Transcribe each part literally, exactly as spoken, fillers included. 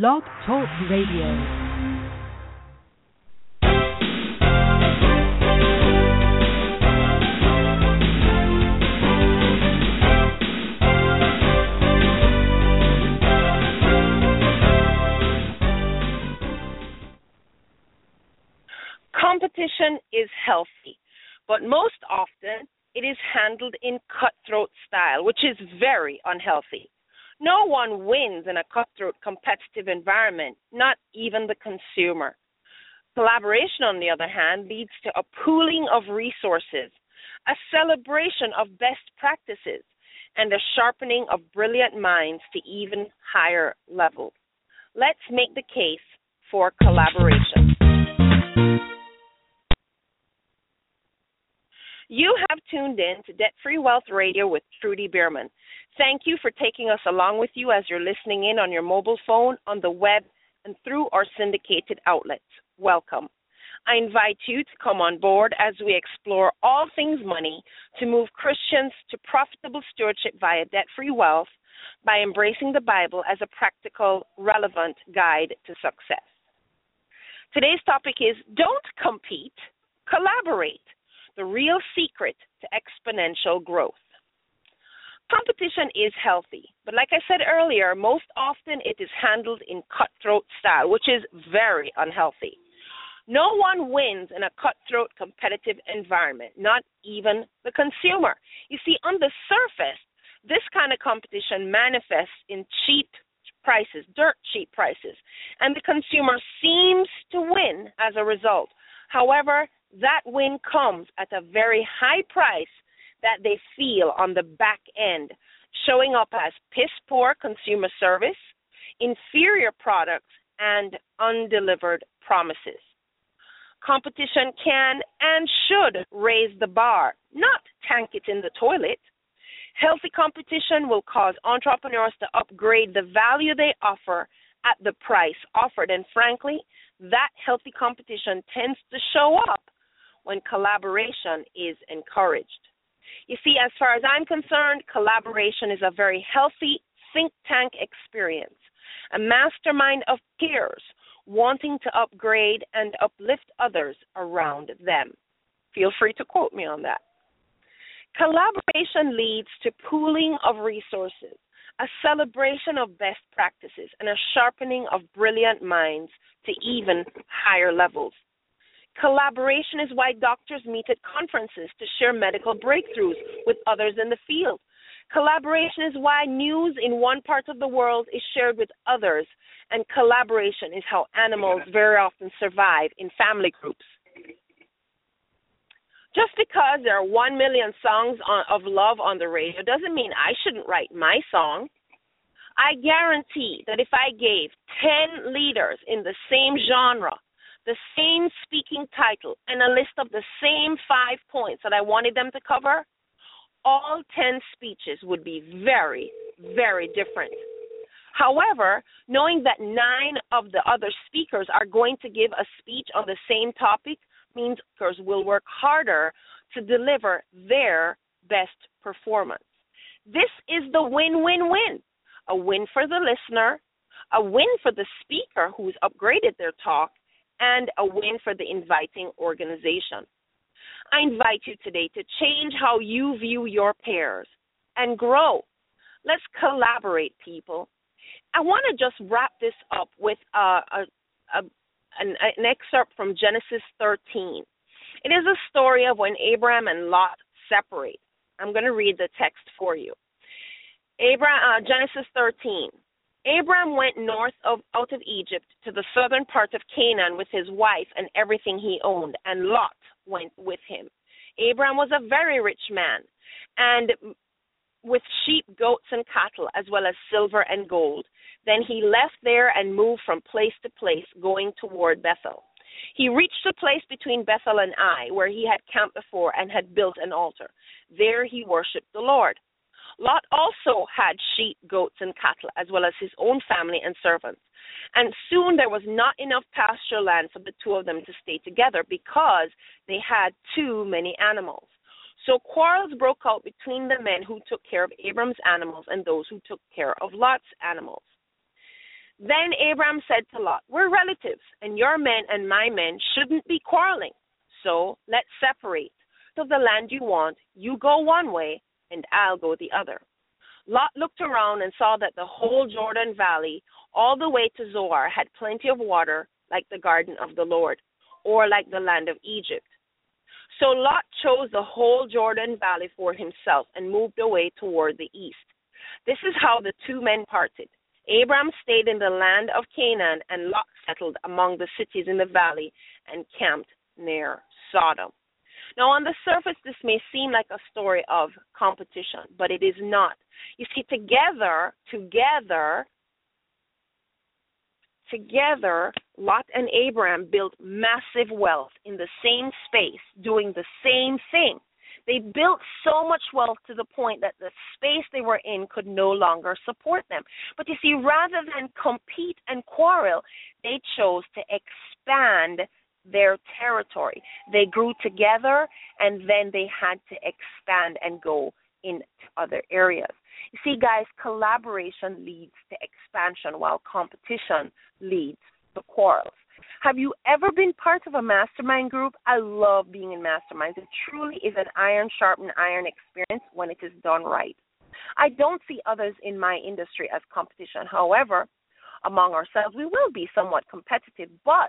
Blog Talk Radio. Competition is healthy, but most often it is handled in cutthroat style, which is very unhealthy. No one wins in a cutthroat competitive environment, not even the consumer. Collaboration, on the other hand, leads to a pooling of resources, a celebration of best practices, and a sharpening of brilliant minds to even higher levels. Let's make the case for collaboration. You have tuned in to Debt-Free Wealth Radio with Trudy Beerman. Thank you for taking us along with you as you're listening in on your mobile phone, on the web, and through our syndicated outlets. Welcome. I invite you to come on board as we explore all things money to move Christians to profitable stewardship via debt-free wealth by embracing the Bible as a practical, relevant guide to success. Today's topic is don't compete, collaborate. The real secret to exponential growth. Competition is healthy, but like I said earlier, most often it is handled in cutthroat style, which is very unhealthy. No one wins in a cutthroat competitive environment, not even the consumer. You see, on the surface, this kind of competition manifests in cheap prices, dirt cheap prices, and the consumer seems to win as a result. However, that win comes at a very high price that they feel on the back end, showing up as piss-poor consumer service, inferior products, and undelivered promises. Competition can and should raise the bar, not tank it in the toilet. Healthy competition will cause entrepreneurs to upgrade the value they offer at the price offered, and frankly, that healthy competition tends to show up when collaboration is encouraged. You see, as far as I'm concerned, collaboration is a very healthy think tank experience, a mastermind of peers wanting to upgrade and uplift others around them. Feel free to quote me on that. Collaboration leads to pooling of resources, a celebration of best practices, and a sharpening of brilliant minds to even higher levels. Collaboration is why doctors meet at conferences to share medical breakthroughs with others in the field. Collaboration is why news in one part of the world is shared with others, and collaboration is how animals very often survive in family groups. Just because there are one million songs on, of love on the radio doesn't mean I shouldn't write my song. I guarantee that if I gave ten leaders in the same genre the same speaking title, and a list of the same five points that I wanted them to cover, all ten speeches would be very, very different. However, knowing that nine of the other speakers are going to give a speech on the same topic means speakers will work harder to deliver their best performance. This is the win-win-win, a win for the listener, a win for the speaker who's upgraded their talk, and a win for the inviting organization. I invite you today to change how you view your peers and grow. Let's collaborate, people. I want to just wrap this up with a, a, a, an, an excerpt from Genesis thirteen. It is a story of when Abraham and Lot separate. I'm going to read the text for you. Abraham, uh, Genesis thirteen. Abraham went north of, out of Egypt to the southern part of Canaan with his wife and everything he owned, and Lot went with him. Abraham was a very rich man, and with sheep, goats, and cattle, as well as silver and gold. Then he left there and moved from place to place, going toward Bethel. He reached a place between Bethel and Ai, where he had camped before and had built an altar. There he worshipped the Lord. Lot also had sheep, goats, and cattle, as well as his own family and servants. And soon there was not enough pasture land for the two of them to stay together because they had too many animals. So quarrels broke out between the men who took care of Abram's animals and those who took care of Lot's animals. Then Abraham said to Lot, we're relatives, and your men and my men shouldn't be quarreling. So let's separate. Of the land you want, you go one way, and I'll go the other. Lot looked around and saw that the whole Jordan Valley, all the way to Zoar, had plenty of water, like the garden of the Lord, or like the land of Egypt. So Lot chose the whole Jordan Valley for himself and moved away toward the east. This is how the two men parted. Abram stayed in the land of Canaan, and Lot settled among the cities in the valley and camped near Sodom. Now, on the surface, this may seem like a story of competition, but it is not. You see, together, together, together, Lot and Abraham built massive wealth in the same space, doing the same thing. They built so much wealth to the point that the space they were in could no longer support them. But you see, rather than compete and quarrel, they chose to expand their territory. They grew together, and then they had to expand and go into other areas. You see, guys, collaboration leads to expansion, while competition leads to quarrels. Have you ever been part of a mastermind group? I love being in masterminds. It truly is an iron sharpened iron experience when it is done right. I don't see others in my industry as competition. However, among ourselves, we will be somewhat competitive, but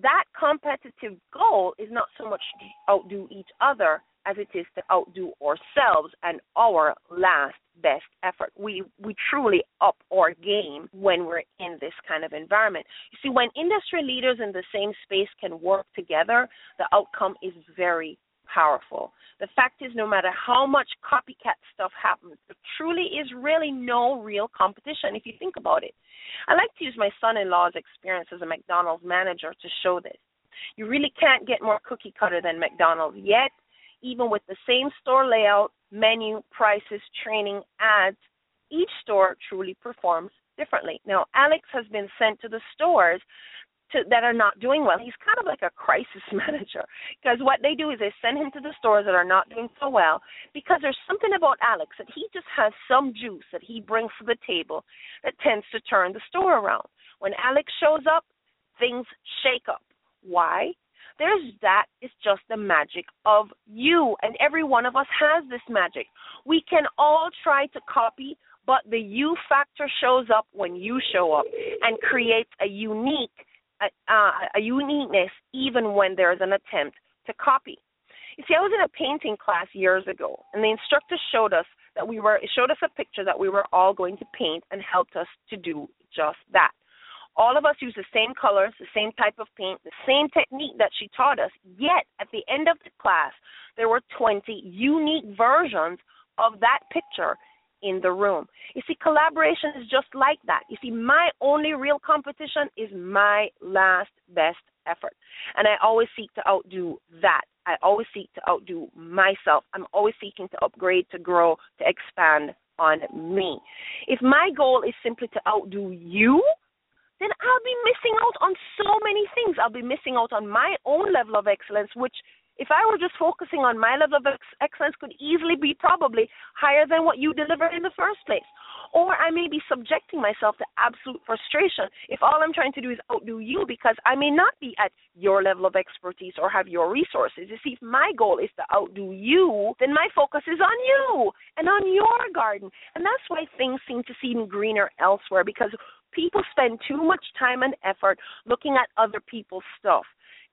that competitive goal is not so much to outdo each other as it is to outdo ourselves and our last best effort. We we truly up our game when we're in this kind of environment. You see, when industry leaders in the same space can work together, the outcome is very powerful. The fact is, no matter how much copycat stuff happens, there truly is really no real competition if you think about it. I like to use my son-in-law's experience as a McDonald's manager to show this. You really can't get more cookie cutter than McDonald's yet, even with the same store layout, menu, prices, training, ads, each store truly performs differently. Now, Alex has been sent to the stores To, that are not doing well. He's kind of like a crisis manager, because what they do is they send him to the stores that are not doing so well, because there's something about Alex that he just has some juice that he brings to the table that tends to turn the store around. When Alex shows up, things shake up. Why? There's that is just the magic of you, and every one of us has this magic. We can all try to copy, but the you factor shows up when you show up and creates a unique A, uh, a uniqueness even when there is an attempt to copy. You see, I was in a painting class years ago, and the instructor showed us that we were showed us a picture that we were all going to paint, and helped us to do just that. All of us used the same colors, the same type of paint, the same technique that she taught us, yet at the end of the class, there were twenty unique versions of that picture in the room. You see, collaboration is just like that. You see, my only real competition is my last best effort. And I always seek to outdo that. I always seek to outdo myself. I'm always seeking to upgrade, to grow, to expand on me. If my goal is simply to outdo you, then I'll be missing out on so many things. I'll be missing out on my own level of excellence, which, if I were just focusing on my level of ex- excellence, could easily be probably higher than what you delivered in the first place. Or I may be subjecting myself to absolute frustration if all I'm trying to do is outdo you, because I may not be at your level of expertise or have your resources. You see, if my goal is to outdo you, then my focus is on you and on your garden. And that's why things seem to seem greener elsewhere, because people spend too much time and effort looking at other people's stuff.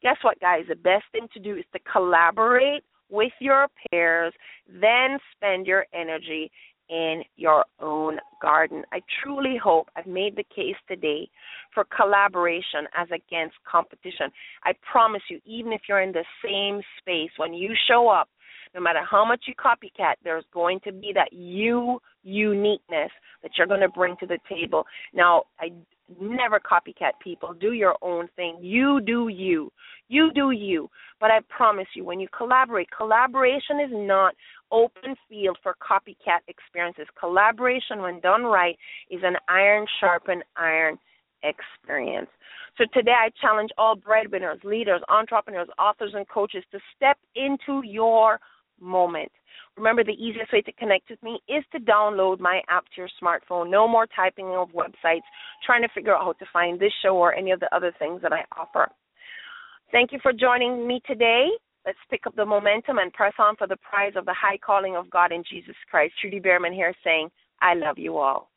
Guess what, guys? The best thing to do is to collaborate with your peers, then spend your energy in your own garden. I truly hope I've made the case today for collaboration as against competition. I promise you, even if you're in the same space, when you show up, no matter how much you copycat, there's going to be that you uniqueness that you're going to bring to the table. Now, I never copycat people. Do your own thing. You do you. You do you. But I promise you, when you collaborate, collaboration is not open field for copycat experiences. Collaboration, when done right, is an iron sharpened iron experience. So today I challenge all breadwinners, leaders, entrepreneurs, authors, and coaches to step into your moment. Remember, the easiest way to connect with me is to download my app to your smartphone. No more typing of websites, trying to figure out how to find this show or any of the other things that I offer. Thank you for joining me today. Let's pick up the momentum and press on for the prize of the high calling of God in Jesus Christ. Trudy Beerman here saying, I love you all.